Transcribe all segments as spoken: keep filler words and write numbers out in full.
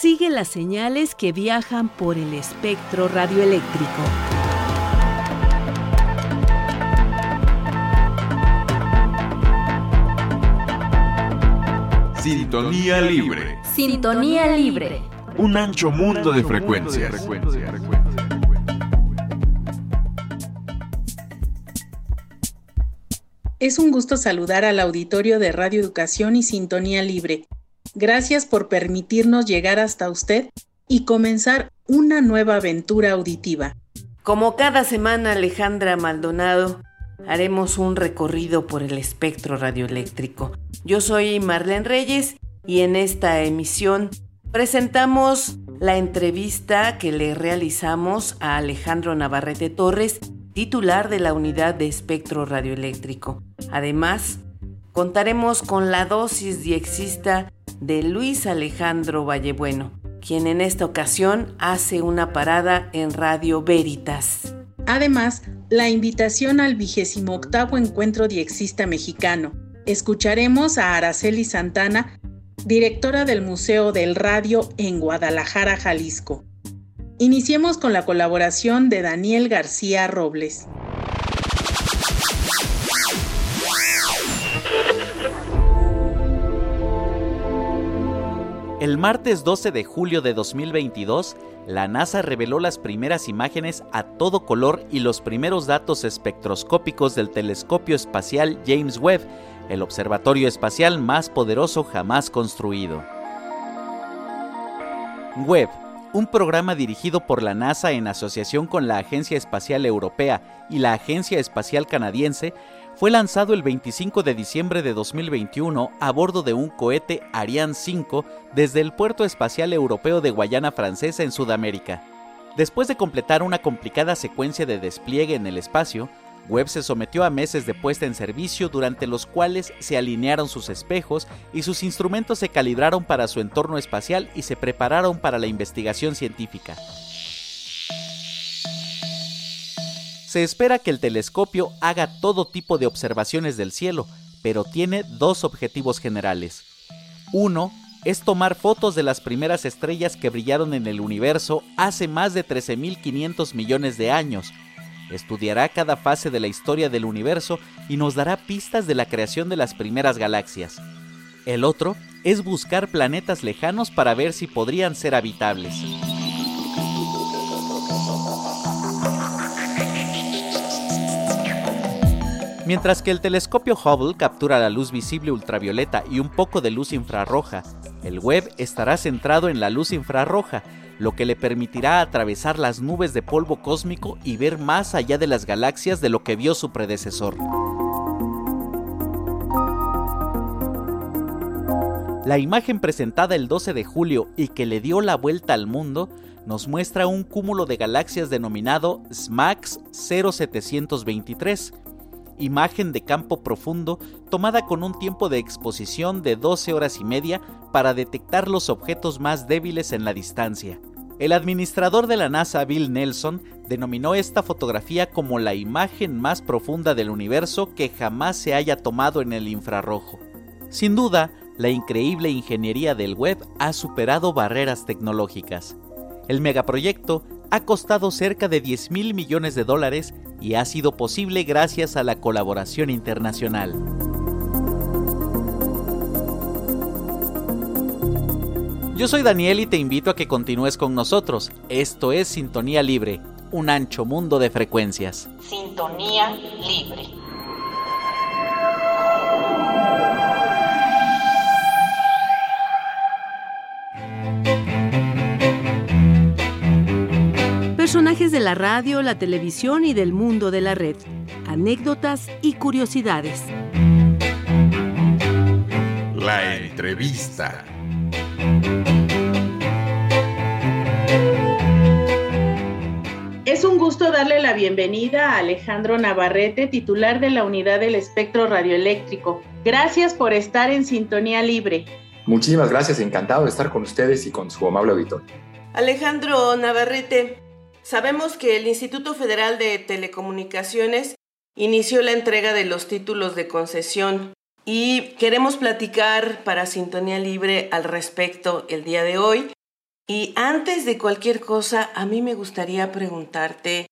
sigue las señales que viajan por el espectro radioeléctrico. Sintonía Libre. Sintonía Libre. Un ancho mundo de frecuencias. Es un gusto saludar al auditorio de Radio Educación y Sintonía Libre. Gracias por permitirnos llegar hasta usted y comenzar una nueva aventura auditiva. Como cada semana, Alejandra Maldonado, haremos un recorrido por el espectro radioeléctrico. Yo soy Marlene Reyes y en esta emisión presentamos la entrevista que le realizamos a Alejandro Navarrete Torres, titular de la Unidad de Espectro Radioeléctrico. Además, contaremos con la dosis diexista de Luis Alejandro Vallebueno, quien en esta ocasión hace una parada en Radio Veritas. Además, la invitación al vigésimo octavo Encuentro Diexista Mexicano. Escucharemos a Araceli Santana, directora del Museo del Radio en Guadalajara, Jalisco. Iniciemos con la colaboración de Daniel García Robles. El martes doce de julio de dos mil veintidós, la NASA reveló las primeras imágenes a todo color y los primeros datos espectroscópicos del Telescopio espacial James Webb, el observatorio espacial más poderoso jamás construido. Webb, un programa dirigido por la NASA en asociación con la Agencia Espacial Europea y la Agencia Espacial Canadiense, fue lanzado el veinticinco de diciembre de dos mil veintiuno a bordo de un cohete Ariane cinco desde el Puerto Espacial Europeo de Guayana Francesa en Sudamérica. Después de completar una complicada secuencia de despliegue en el espacio, Webb se sometió a meses de puesta en servicio durante los cuales se alinearon sus espejos y sus instrumentos se calibraron para su entorno espacial y se prepararon para la investigación científica. Se espera que el telescopio haga todo tipo de observaciones del cielo, pero tiene dos objetivos generales. Uno es tomar fotos de las primeras estrellas que brillaron en el universo hace más de trece mil quinientos millones de años. Estudiará cada fase de la historia del universo y nos dará pistas de la creación de las primeras galaxias. El otro es buscar planetas lejanos para ver si podrían ser habitables. Mientras que el telescopio Hubble captura la luz visible ultravioleta y un poco de luz infrarroja, el Webb estará centrado en la luz infrarroja, lo que le permitirá atravesar las nubes de polvo cósmico y ver más allá de las galaxias de lo que vio su predecesor. La imagen presentada el doce de julio y que le dio la vuelta al mundo nos muestra un cúmulo de galaxias denominado SMACS cero setecientos veintitrés, imagen de campo profundo tomada con un tiempo de exposición de doce horas y media para detectar los objetos más débiles en la distancia. El administrador de la NASA, Bill Nelson, denominó esta fotografía como la imagen más profunda del universo que jamás se haya tomado en el infrarrojo. Sin duda, la increíble ingeniería del Webb ha superado barreras tecnológicas. El megaproyecto ha costado cerca de diez mil millones de dólares y ha sido posible gracias a la colaboración internacional. Yo soy Daniel y te invito a que continúes con nosotros. Esto es Sintonía Libre, un ancho mundo de frecuencias. Sintonía Libre. Personajes de la radio, la televisión y del mundo de la red. Anécdotas y curiosidades. La entrevista. Es un gusto darle la bienvenida a Alejandro Navarrete, titular de la Unidad del Espectro Radioeléctrico. Gracias por estar en Sintonía Libre. Muchísimas gracias, encantado de estar con ustedes y con su amable auditorio. Alejandro Navarrete, sabemos que el Instituto Federal de Telecomunicaciones inició la entrega de los títulos de concesión y queremos platicar para Sintonía Libre al respecto el día de hoy. Y antes de cualquier cosa, a mí me gustaría preguntarte,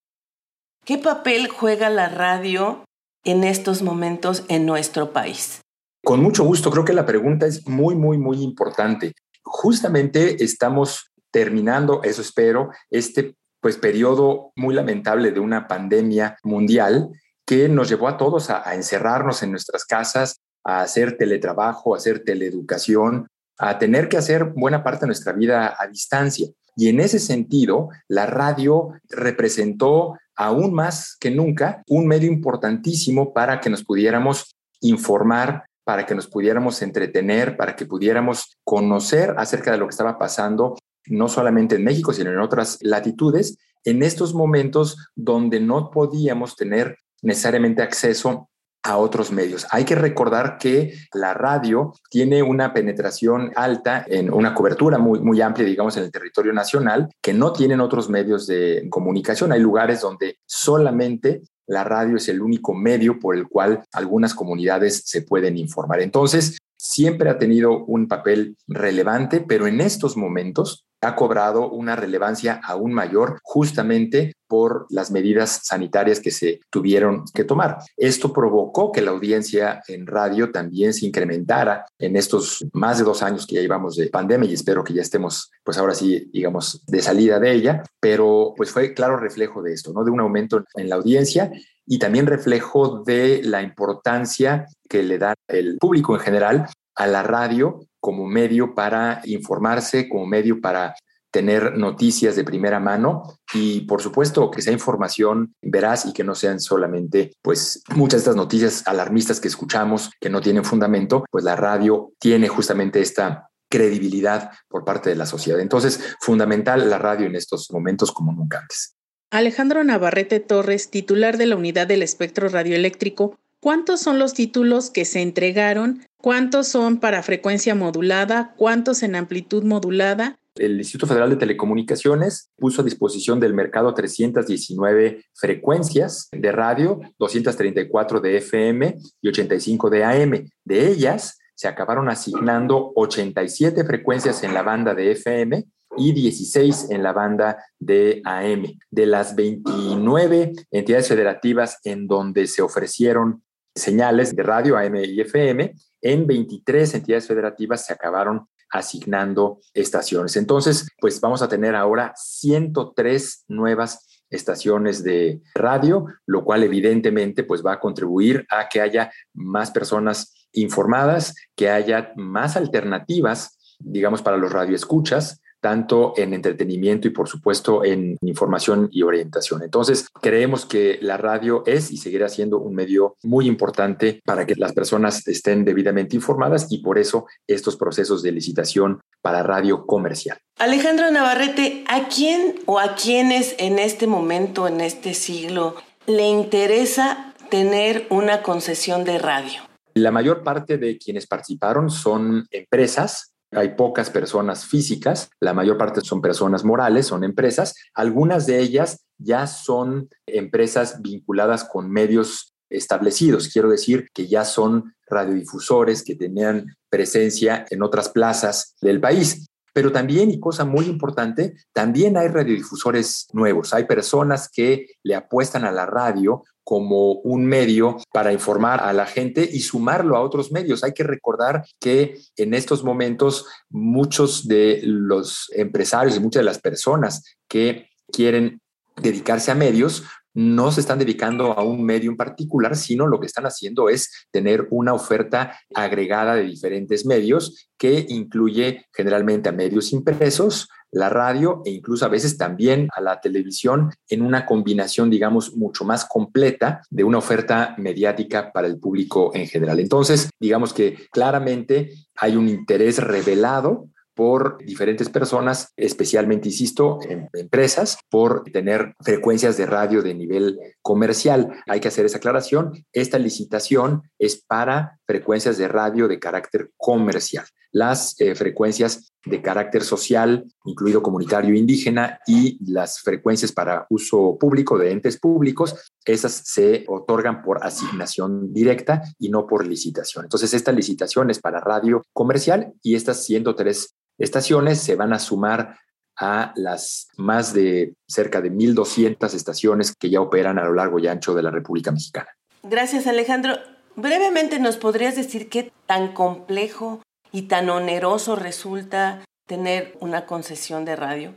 ¿qué papel juega la radio en estos momentos en nuestro país? Con mucho gusto. Creo que la pregunta es muy, muy, muy importante. Justamente estamos terminando, eso espero, este pues, periodo muy lamentable de una pandemia mundial que nos llevó a todos a, a encerrarnos en nuestras casas, a hacer teletrabajo, a hacer teleeducación, a tener que hacer buena parte de nuestra vida a distancia. Y en ese sentido, la radio representó aún más que nunca un medio importantísimo para que nos pudiéramos informar, para que nos pudiéramos entretener, para que pudiéramos conocer acerca de lo que estaba pasando, no solamente en México, sino en otras latitudes, en estos momentos donde no podíamos tener necesariamente acceso a otros medios. Hay que recordar que la radio tiene una penetración alta en una cobertura muy, muy amplia, digamos, en el territorio nacional, que no tienen otros medios de comunicación. Hay lugares donde solamente la radio es el único medio por el cual algunas comunidades se pueden informar. Entonces, siempre ha tenido un papel relevante, pero en estos momentos ha cobrado una relevancia aún mayor justamente por las medidas sanitarias que se tuvieron que tomar. Esto provocó que la audiencia en radio también se incrementara en estos más de dos años que ya llevamos de pandemia y espero que ya estemos, pues ahora sí, digamos, de salida de ella, pero pues fue claro reflejo de esto, ¿no? De un aumento en la audiencia y también reflejo de la importancia que le da el público en general a la radio como medio para informarse, como medio para tener noticias de primera mano y, por supuesto, que sea información veraz y que no sean solamente pues muchas de estas noticias alarmistas que escuchamos que no tienen fundamento, pues la radio tiene justamente esta credibilidad por parte de la sociedad. Entonces, fundamental la radio en estos momentos como nunca antes. Alejandro Navarrete Torres, titular de la Unidad del Espectro Radioeléctrico, ¿cuántos son los títulos que se entregaron? ¿Cuántos son para frecuencia modulada? ¿Cuántos en amplitud modulada? El Instituto Federal de Telecomunicaciones puso a disposición del mercado trescientas diecinueve frecuencias de radio, doscientas treinta y cuatro de F M y ochenta y cinco de A M. De ellas se acabaron asignando ochenta y siete frecuencias en la banda de F M y dieciséis en la banda de A M. De las veintinueve entidades federativas en donde se ofrecieron señales de radio A M y F M, en veintitrés entidades federativas se acabaron asignando estaciones. Entonces, pues vamos a tener ahora ciento tres nuevas estaciones de radio, lo cual evidentemente pues va a contribuir a que haya más personas informadas, que haya más alternativas, digamos, para los radioescuchas, tanto en entretenimiento y, por supuesto, en información y orientación. Entonces, creemos que la radio es y seguirá siendo un medio muy importante para que las personas estén debidamente informadas y por eso estos procesos de licitación para radio comercial. Alejandro Navarrete, ¿a quién o a quiénes en este momento, en este siglo, le interesa tener una concesión de radio? La mayor parte de quienes participaron son empresas. Hay pocas personas físicas, la mayor parte son personas morales, son empresas. Algunas de ellas ya son empresas vinculadas con medios establecidos. Quiero decir que ya son radiodifusores que tenían presencia en otras plazas del país. Pero también, y cosa muy importante, también hay radiodifusores nuevos. Hay personas que le apuestan a la radio como un medio para informar a la gente y sumarlo a otros medios. Hay que recordar que en estos momentos muchos de los empresarios y muchas de las personas que quieren dedicarse a medios no se están dedicando a un medio en particular, sino lo que están haciendo es tener una oferta agregada de diferentes medios que incluye generalmente a medios impresos, la radio e incluso a veces también a la televisión en una combinación, digamos, mucho más completa de una oferta mediática para el público en general. Entonces, digamos que claramente hay un interés revelado por diferentes personas, especialmente, insisto, en empresas, por tener frecuencias de radio de nivel comercial. Hay que hacer esa aclaración. Esta licitación es para frecuencias de radio de carácter comercial. Las eh, frecuencias de carácter social, incluido comunitario indígena, y las frecuencias para uso público de entes públicos, esas se otorgan por asignación directa y no por licitación. Entonces, esta licitación es para radio comercial y estas ciento tres estaciones se van a sumar a las más de cerca de mil doscientas estaciones que ya operan a lo largo y ancho de la República Mexicana. Gracias, Alejandro. Brevemente, ¿nos podrías decir qué tan complejo y tan oneroso resulta tener una concesión de radio?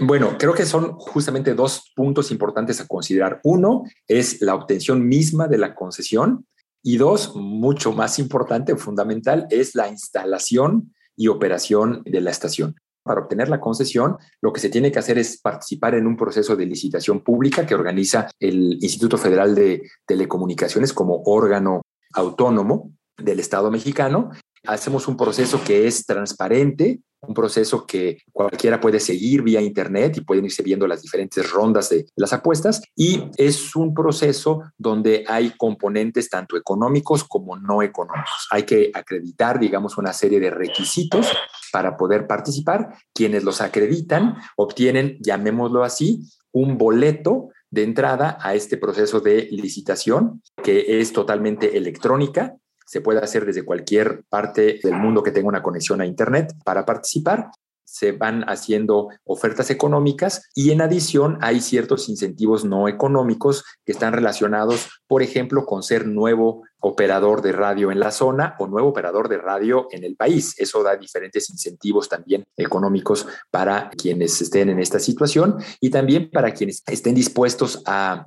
Bueno, creo que son justamente dos puntos importantes a considerar. Uno es la obtención misma de la concesión y dos, mucho más importante, fundamental, es la instalación y operación de la estación. Para obtener la concesión, lo que se tiene que hacer es participar en un proceso de licitación pública que organiza el Instituto Federal de Telecomunicaciones como órgano autónomo del Estado mexicano. Hacemos un proceso que es transparente, un proceso que cualquiera puede seguir vía internet y pueden irse viendo las diferentes rondas de las apuestas, y es un proceso donde hay componentes tanto económicos como no económicos. Hay que acreditar, digamos, una serie de requisitos para poder participar. Quienes los acreditan obtienen, llamémoslo así, un boleto de entrada a este proceso de licitación que es totalmente electrónica. Se puede hacer desde cualquier parte del mundo que tenga una conexión a internet para participar. Se van haciendo ofertas económicas y en adición hay ciertos incentivos no económicos que están relacionados, por ejemplo, con ser nuevo operador de radio en la zona o nuevo operador de radio en el país. Eso da diferentes incentivos también económicos para quienes estén en esta situación y también para quienes estén dispuestos a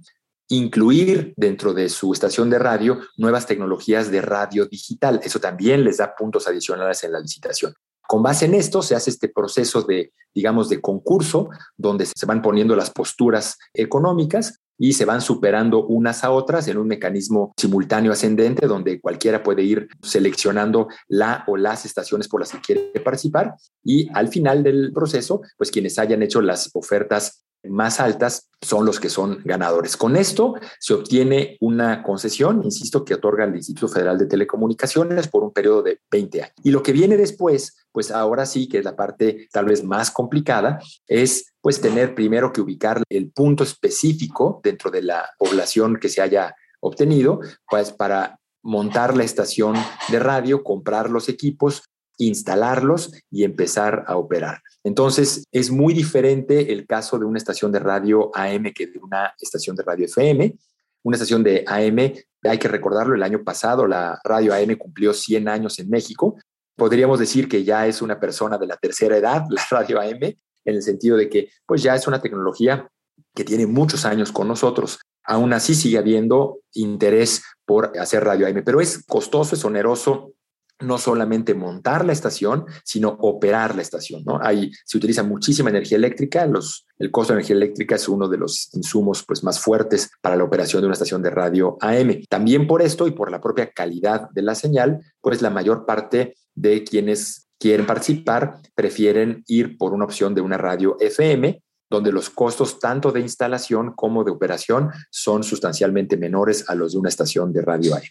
incluir dentro de su estación de radio nuevas tecnologías de radio digital. Eso también les da puntos adicionales en la licitación. Con base en esto se hace este proceso de, digamos, de concurso, donde se van poniendo las posturas económicas y se van superando unas a otras en un mecanismo simultáneo ascendente donde cualquiera puede ir seleccionando la o las estaciones por las que quiere participar y al final del proceso, pues quienes hayan hecho las ofertas más altas son los que son ganadores. Con esto se obtiene una concesión, insisto, que otorga el Instituto Federal de Telecomunicaciones por un periodo de veinte años. Y lo que viene después, pues ahora sí que es la parte tal vez más complicada, es pues tener primero que ubicar el punto específico dentro de la población que se haya obtenido, pues para montar la estación de radio, comprar los equipos, instalarlos y empezar a operar. Entonces, es muy diferente el caso de una estación de radio A M que de una estación de radio F M. Una estación de A M, hay que recordarlo, el año pasado la radio A M cumplió cien años en México. Podríamos decir que ya es una persona de la tercera edad, la radio A M, en el sentido de que pues ya es una tecnología que tiene muchos años con nosotros. Aún así sigue habiendo interés por hacer radio A M, pero es costoso, es oneroso, no solamente montar la estación, sino operar la estación, ¿no? Ahí se utiliza muchísima energía eléctrica. Los, el costo de energía eléctrica es uno de los insumos pues, más fuertes para la operación de una estación de radio A M. También por esto y por la propia calidad de la señal, pues la mayor parte de quienes quieren participar prefieren ir por una opción de una radio F M, donde los costos tanto de instalación como de operación son sustancialmente menores a los de una estación de radio A M.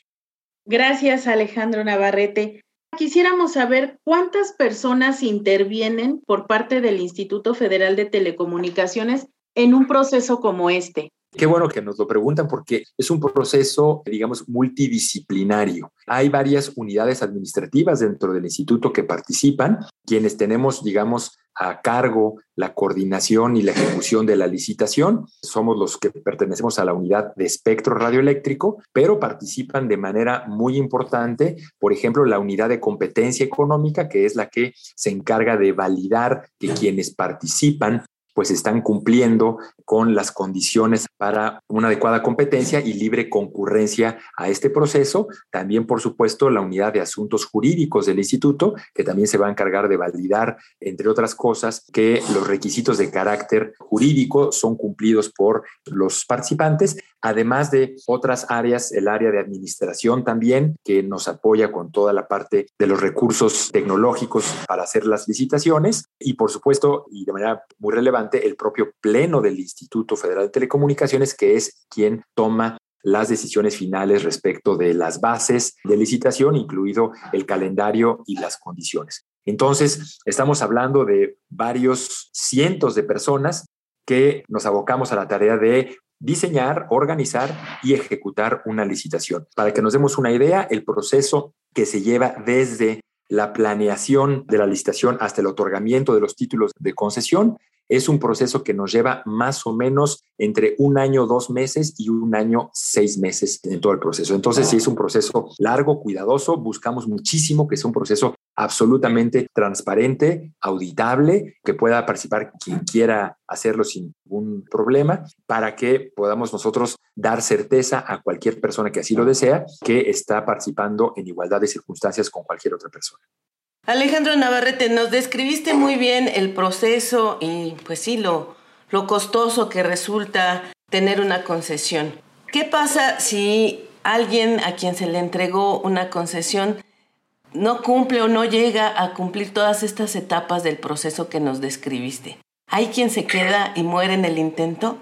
Gracias, Alejandro Navarrete. Quisiéramos saber cuántas personas intervienen por parte del Instituto Federal de Telecomunicaciones en un proceso como este. Qué bueno que nos lo preguntan porque es un proceso, digamos, multidisciplinario. Hay varias unidades administrativas dentro del instituto que participan, quienes tenemos, digamos, a cargo la coordinación y la ejecución de la licitación. Somos los que pertenecemos a la Unidad de Espectro Radioeléctrico, pero participan de manera muy importante, por ejemplo, la Unidad de Competencia Económica, que es la que se encarga de validar que quienes participan pues están cumpliendo con las condiciones para una adecuada competencia y libre concurrencia a este proceso. También, por supuesto, la unidad de asuntos jurídicos del instituto, que también se va a encargar de validar, entre otras cosas, que los requisitos de carácter jurídico son cumplidos por los participantes, además de otras áreas, el área de administración también, que nos apoya con toda la parte de los recursos tecnológicos para hacer las licitaciones y, por supuesto, y de manera muy relevante, el propio pleno del Instituto Federal de Telecomunicaciones, que es quien toma las decisiones finales respecto de las bases de licitación, incluido el calendario y las condiciones. Entonces, estamos hablando de varios cientos de personas que nos abocamos a la tarea de diseñar, organizar y ejecutar una licitación. Para que nos demos una idea, el proceso que se lleva desde la planeación de la licitación hasta el otorgamiento de los títulos de concesión Es un proceso que nos lleva más o menos entre un año, dos meses y un año, seis meses en todo el proceso. Entonces, sí es un proceso largo, cuidadoso. Buscamos muchísimo que sea un proceso absolutamente transparente, auditable, que pueda participar quien quiera hacerlo sin ningún problema, para que podamos nosotros dar certeza a cualquier persona que así lo desea, que está participando en igualdad de circunstancias con cualquier otra persona. Alejandro Navarrete, nos describiste muy bien el proceso y pues sí, lo, lo costoso que resulta tener una concesión. ¿Qué pasa si alguien a quien se le entregó una concesión no cumple o no llega a cumplir todas estas etapas del proceso que nos describiste? ¿Hay quien se queda y muere en el intento?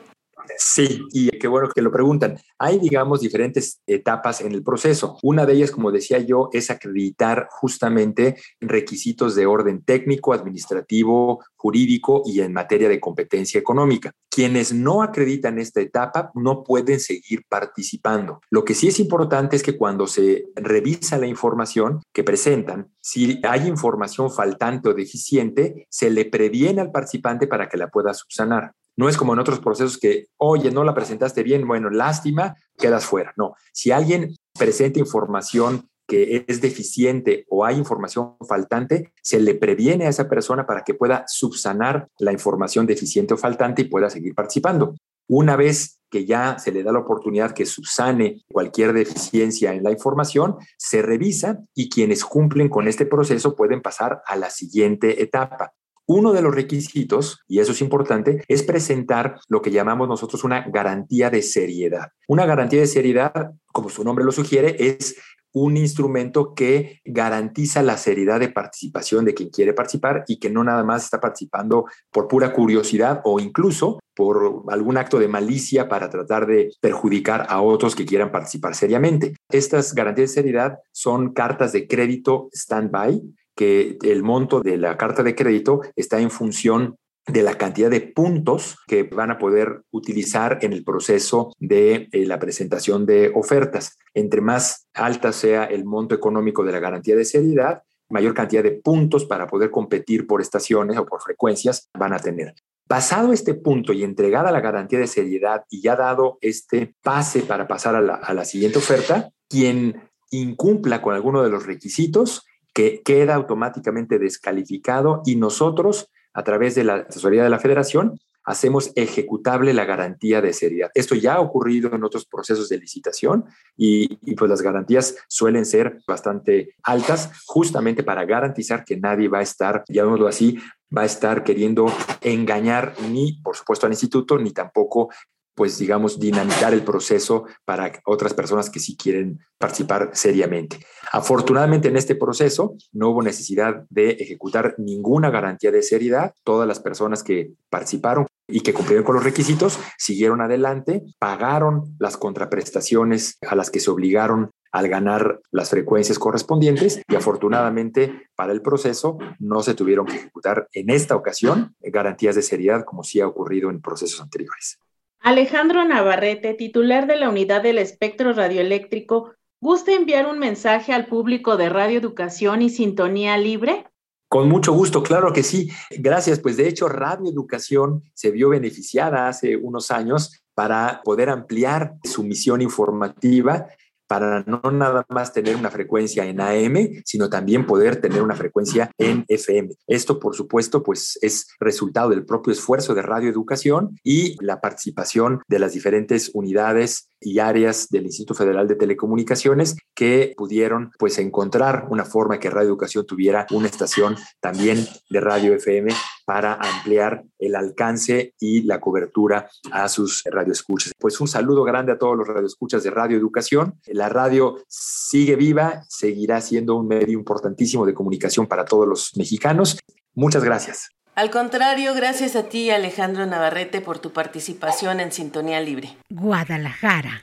Sí, y qué bueno que lo preguntan. Hay, digamos, diferentes etapas en el proceso. Una de ellas, como decía yo, es acreditar justamente requisitos de orden técnico, administrativo, jurídico y en materia de competencia económica. Quienes no acreditan esta etapa no pueden seguir participando. Lo que sí es importante es que cuando se revisa la información que presentan, si hay información faltante o deficiente, se le previene al participante para que la pueda subsanar. No es como en otros procesos que, oye, no la presentaste bien, bueno, lástima, quedas fuera. No, si alguien presenta información que es deficiente o hay información faltante, se le previene a esa persona para que pueda subsanar la información deficiente o faltante y pueda seguir participando. Una vez que ya se le da la oportunidad que subsane cualquier deficiencia en la información, se revisa y quienes cumplen con este proceso pueden pasar a la siguiente etapa. Uno de los requisitos, y eso es importante, es presentar lo que llamamos nosotros una garantía de seriedad. Una garantía de seriedad, como su nombre lo sugiere, es un instrumento que garantiza la seriedad de participación de quien quiere participar y que no nada más está participando por pura curiosidad o incluso por algún acto de malicia para tratar de perjudicar a otros que quieran participar seriamente. Estas garantías de seriedad son cartas de crédito stand-by, que el monto de la carta de crédito está en función de la cantidad de puntos que van a poder utilizar en el proceso de eh, la presentación de ofertas. Entre más alta sea el monto económico de la garantía de seriedad, mayor cantidad de puntos para poder competir por estaciones o por frecuencias van a tener. Pasado este punto y entregada la garantía de seriedad y ya dado este pase para pasar a la, a la siguiente oferta, quien incumpla con alguno de los requisitos que queda automáticamente descalificado y nosotros, a través de la asesoría de la Federación, hacemos ejecutable la garantía de seriedad. Esto ya ha ocurrido en otros procesos de licitación y, y pues las garantías suelen ser bastante altas justamente para garantizar que nadie va a estar, llamémoslo así, va a estar queriendo engañar ni, por supuesto, al instituto, ni tampoco, pues digamos, dinamitar el proceso para otras personas que sí quieren participar seriamente. Afortunadamente en este proceso no hubo necesidad de ejecutar ninguna garantía de seriedad. Todas las personas que participaron y que cumplieron con los requisitos siguieron adelante, pagaron las contraprestaciones a las que se obligaron al ganar las frecuencias correspondientes y afortunadamente para el proceso no se tuvieron que ejecutar en esta ocasión garantías de seriedad como sí ha ocurrido en procesos anteriores. Alejandro Navarrete, titular de la Unidad del Espectro Radioeléctrico, ¿gusta enviar un mensaje al público de Radio Educación y Sintonía Libre? Con mucho gusto, claro que sí. Gracias, pues de hecho Radio Educación se vio beneficiada hace unos años para poder ampliar su misión informativa, para no nada más tener una frecuencia en A M, sino también poder tener una frecuencia en F M. Esto, por supuesto, pues es resultado del propio esfuerzo de Radio Educación y la participación de las diferentes unidades y áreas del Instituto Federal de Telecomunicaciones que pudieron pues encontrar una forma que Radio Educación tuviera una estación también de radio F M para ampliar el alcance y la cobertura a sus radioescuchas. Pues un saludo grande a todos los radioescuchas de Radio Educación. La radio sigue viva, seguirá siendo un medio importantísimo de comunicación para todos los mexicanos. Muchas gracias. Al contrario, gracias a ti, Alejandro Navarrete, por tu participación en Sintonía Libre. Guadalajara.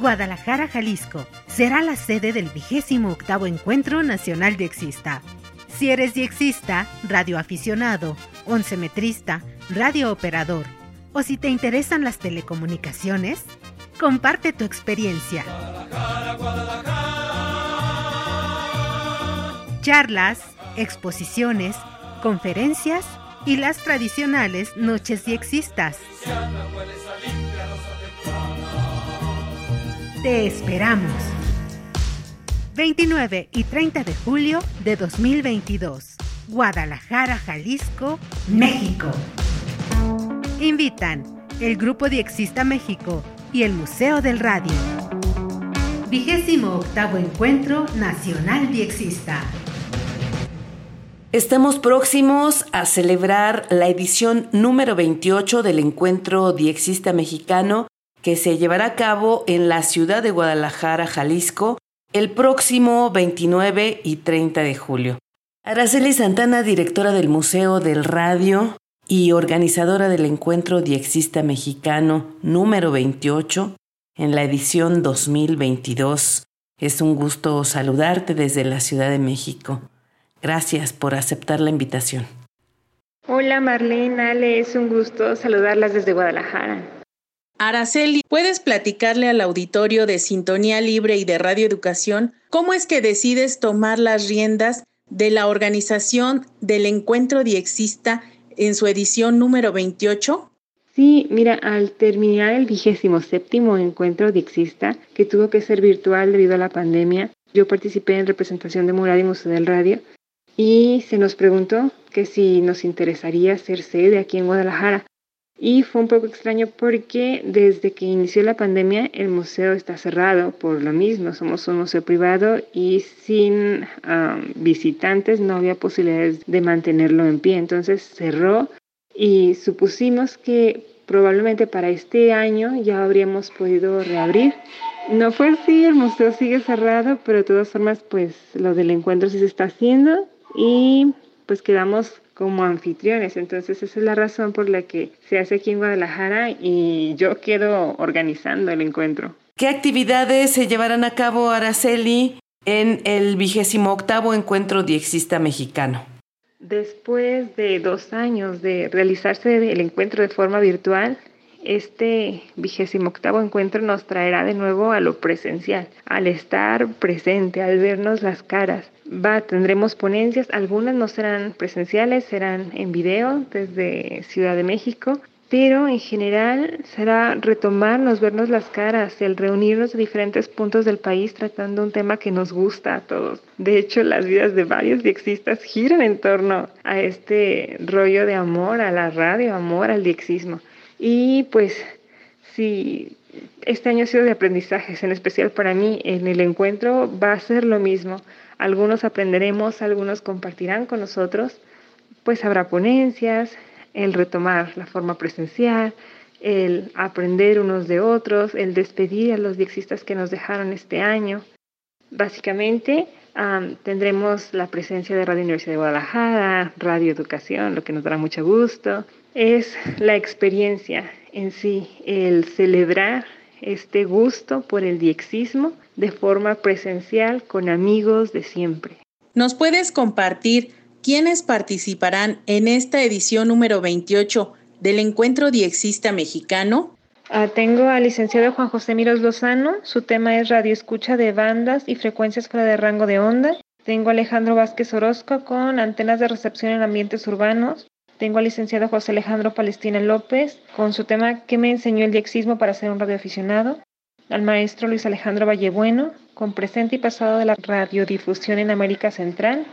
Guadalajara, Jalisco, será la sede del vigésimo octavo Encuentro Nacional Diexista. Si eres diexista, radioaficionado, oncemetrista, radiooperador, o si te interesan las telecomunicaciones, comparte tu experiencia. Guadalajara, Guadalajara. Charlas, exposiciones, conferencias y las tradicionales noches diexistas. Te esperamos. veintinueve y treinta de julio de dos mil veintidós. Guadalajara, Jalisco, México. Invitan el Grupo Diexista México y el Museo del Radio. Vigésimo octavo Encuentro Nacional Diexista. Estamos próximos a celebrar la edición número veintiocho del Encuentro Diexista Mexicano, que se llevará a cabo en la ciudad de Guadalajara, Jalisco, el próximo veintinueve y treinta de julio. Araceli Santana, directora del Museo del Radio y organizadora del Encuentro Diexista Mexicano número veintiocho en la edición dos mil veintidós. Es un gusto saludarte desde la Ciudad de México. Gracias por aceptar la invitación. Hola Marlene, Ale, es un gusto saludarlas desde Guadalajara. Araceli, ¿puedes platicarle al auditorio de Sintonía Libre y de Radio Educación cómo es que decides tomar las riendas de la organización del Encuentro Diexista en su edición número veintiocho? Sí, mira, al terminar el vigésimo séptimo Encuentro Diexista, que tuvo que ser virtual debido a la pandemia, yo participé en representación de Murad y Museo del Radio, y se nos preguntó que si nos interesaría ser sede aquí en Guadalajara. Y fue un poco extraño porque desde que inició la pandemia el museo está cerrado por lo mismo. Somos un museo privado y sin um, visitantes no había posibilidades de mantenerlo en pie. Entonces cerró y supusimos que probablemente para este año ya habríamos podido reabrir. No fue así, el museo sigue cerrado, pero de todas formas pues lo del encuentro sí se está haciendo y pues quedamos como anfitriones, entonces esa es la razón por la que se hace aquí en Guadalajara y yo quedo organizando el encuentro. ¿Qué actividades se llevarán a cabo, Araceli, en el vigésimo octavo Encuentro Diexista Mexicano? Después de dos años de realizarse el encuentro de forma virtual, este vigésimo octavo encuentro nos traerá de nuevo a lo presencial, al estar presente, al vernos las caras. Va, tendremos ponencias, algunas no serán presenciales, serán en video desde Ciudad de México, pero en general será retomarnos, vernos las caras, el reunirnos de diferentes puntos del país tratando un tema que nos gusta a todos. De hecho, las vidas de varios diexistas giran en torno a este rollo de amor a la radio, amor al diexismo. Y pues sí, este año ha sido de aprendizajes, en especial para mí. En el encuentro va a ser lo mismo. Algunos aprenderemos, algunos compartirán con nosotros. Pues habrá ponencias, el retomar la forma presencial, el aprender unos de otros, el despedir a los diexistas que nos dejaron este año. Básicamente um, tendremos la presencia de Radio Universidad de Guadalajara, Radio Educación, lo que nos dará mucho gusto. Es la experiencia en sí, el celebrar este gusto por el diexismo de forma presencial con amigos de siempre. ¿Nos puedes compartir quiénes participarán en esta edición número veintiocho del Encuentro Diexista Mexicano? Ah, tengo al licenciado Juan José Miros Lozano, su tema es radioescucha de bandas y frecuencias fuera de rango de onda. Tengo a Alejandro Vázquez Orozco con antenas de recepción en ambientes urbanos. Tengo al licenciado José Alejandro Palestina López con su tema ¿Qué me enseñó el diexismo para ser un radioaficionado? Al maestro Luis Alejandro Vallebueno con presente y pasado de la radiodifusión en América Central.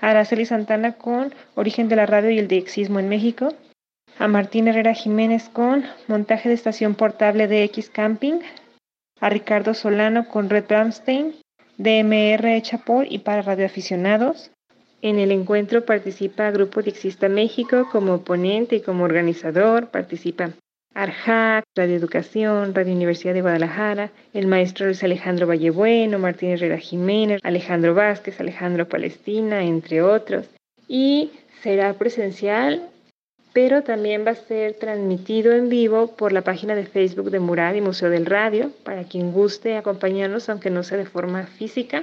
A Araceli Santana con origen de la radio y el diexismo en México. A Martín Herrera Jiménez con montaje de estación portable de X Camping. A Ricardo Solano con Red Bramstein, D M R hecha por y para radioaficionados. En el encuentro participa Grupo Dixista México como ponente y como organizador. Participa ARJAC, Radio Educación, Radio Universidad de Guadalajara, el maestro Luis Alejandro Vallebueno, Martín Herrera Jiménez, Alejandro Vázquez, Alejandro Palestina, entre otros. Y será presencial, pero también va a ser transmitido en vivo por la página de Facebook de Murad y Museo del Radio, para quien guste acompañarnos, aunque no sea de forma física.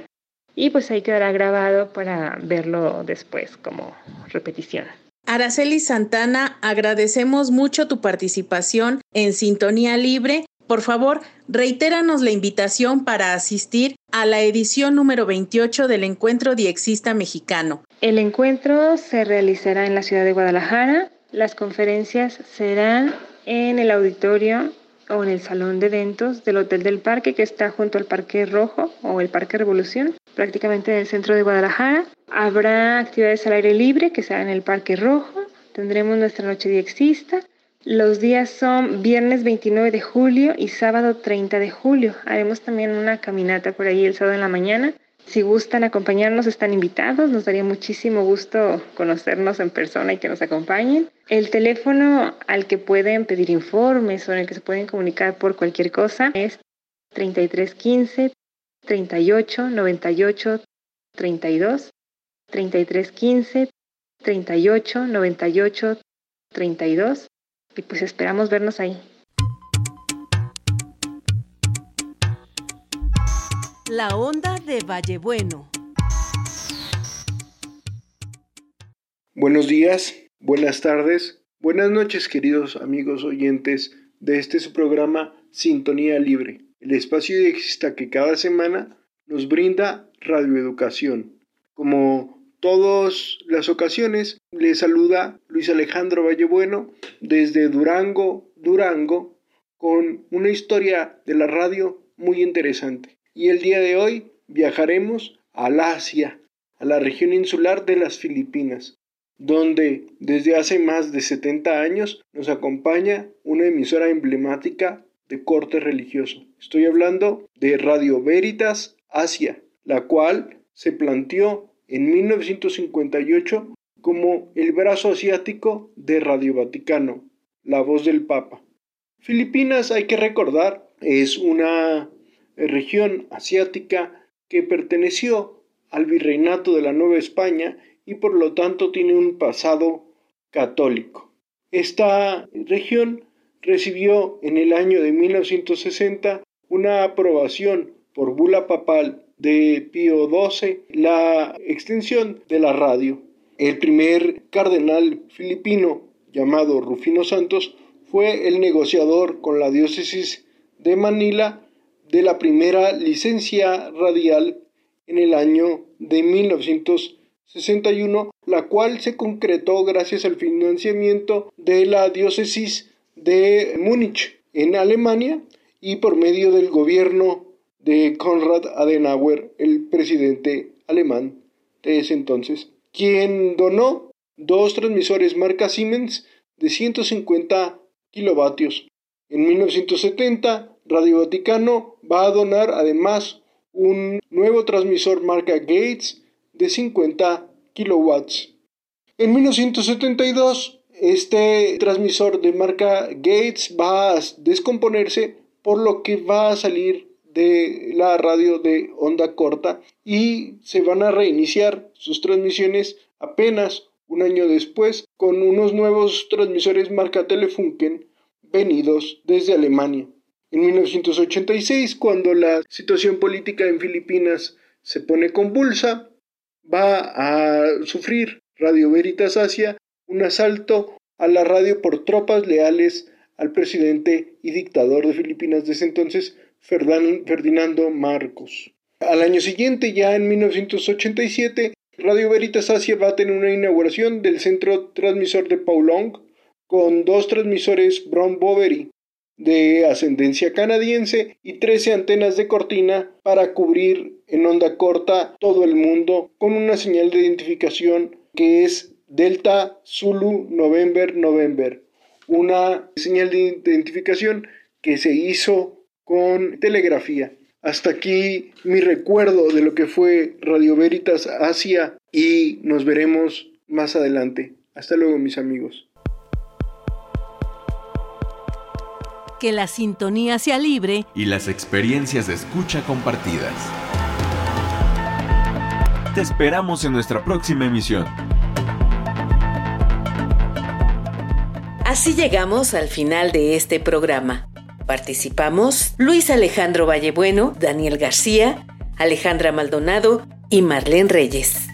Y pues ahí quedará grabado para verlo después como repetición. Araceli Santana, agradecemos mucho tu participación en Sintonía Libre. Por favor, reitéranos la invitación para asistir a la edición número veintiocho del Encuentro Diexista Mexicano. El encuentro se realizará en la ciudad de Guadalajara Las conferencias serán en el auditorio o en el salón de eventos del Hotel del Parque, que está junto al Parque Rojo o el Parque Revolución, prácticamente en el centro de Guadalajara. Habrá actividades al aire libre, que será en el Parque Rojo. Tendremos nuestra noche diexista. Los días son viernes veintinueve de julio y sábado treinta de julio. Haremos también una caminata por ahí el sábado en la mañana. Si gustan acompañarnos, están invitados. Nos daría muchísimo gusto conocernos en persona y que nos acompañen. El teléfono al que pueden pedir informes o en el que se pueden comunicar por cualquier cosa es treinta y tres quince, treinta y ocho, noventa y ocho, treinta y dos, treinta y tres quince, treinta y ocho, noventa y ocho, treinta y dos, y pues esperamos vernos ahí. La onda de Vallebueno. Buenos días, buenas tardes, buenas noches, queridos amigos oyentes de este su programa Sintonía Libre, el espacio diexista que cada semana nos brinda Radio Educación. Como todas las ocasiones, les saluda Luis Alejandro Vallebueno desde Durango, Durango, con una historia de la radio muy interesante. Y el día de hoy viajaremos al Asia, a la región insular de las Filipinas, donde desde hace más de setenta años nos acompaña una emisora emblemática de corte religioso. Estoy hablando de Radio Veritas Asia, la cual se planteó en mil novecientos cincuenta y ocho como el brazo asiático de Radio Vaticano, la voz del Papa. Filipinas, hay que recordar, es una región asiática que perteneció al virreinato de la Nueva España y por lo tanto tiene un pasado católico. Esta región recibió en el año de mil novecientos sesenta una aprobación por bula papal de Pío doce la extensión de la radio. El primer cardenal filipino, llamado Rufino Santos, fue el negociador con la diócesis de Manila de la primera licencia radial en el año de mil novecientos sesenta y uno, la cual se concretó gracias al financiamiento de la diócesis de Múnich en Alemania y por medio del gobierno de Konrad Adenauer, el presidente alemán de ese entonces, quien donó dos transmisores marca Siemens de ciento cincuenta kilovatios. En mil novecientos setenta, Radio Vaticano va a donar además un nuevo transmisor marca Gates de cincuenta kilowatts. En mil novecientos setenta y dos, este transmisor de marca Gates va a descomponerse, por lo que va a salir de la radio de onda corta y se van a reiniciar sus transmisiones apenas un año después con unos nuevos transmisores marca Telefunken venidos desde Alemania. En mil novecientos ochenta y seis, cuando la situación política en Filipinas se pone convulsa, va a sufrir Radio Veritas Asia un asalto a la radio por tropas leales al presidente y dictador de Filipinas desde entonces, Ferdinando Marcos. Al año siguiente, ya en mil novecientos ochenta y siete, Radio Veritas Asia va a tener una inauguración del centro transmisor de Paulong con dos transmisores Brown Boveri de ascendencia canadiense y trece antenas de cortina para cubrir en onda corta todo el mundo con una señal de identificación que es Delta Zulu November November, una señal de identificación que se hizo con telegrafía. Hasta aquí mi recuerdo de lo que fue Radio Veritas Asia y nos veremos más adelante. Hasta luego, mis amigos. Que la sintonía sea libre y las experiencias de escucha compartidas. Te esperamos en nuestra próxima emisión. Así llegamos al final de este programa. Participamos Luis Alejandro Vallebueno, Daniel García, Alejandra Maldonado y Marlene Reyes.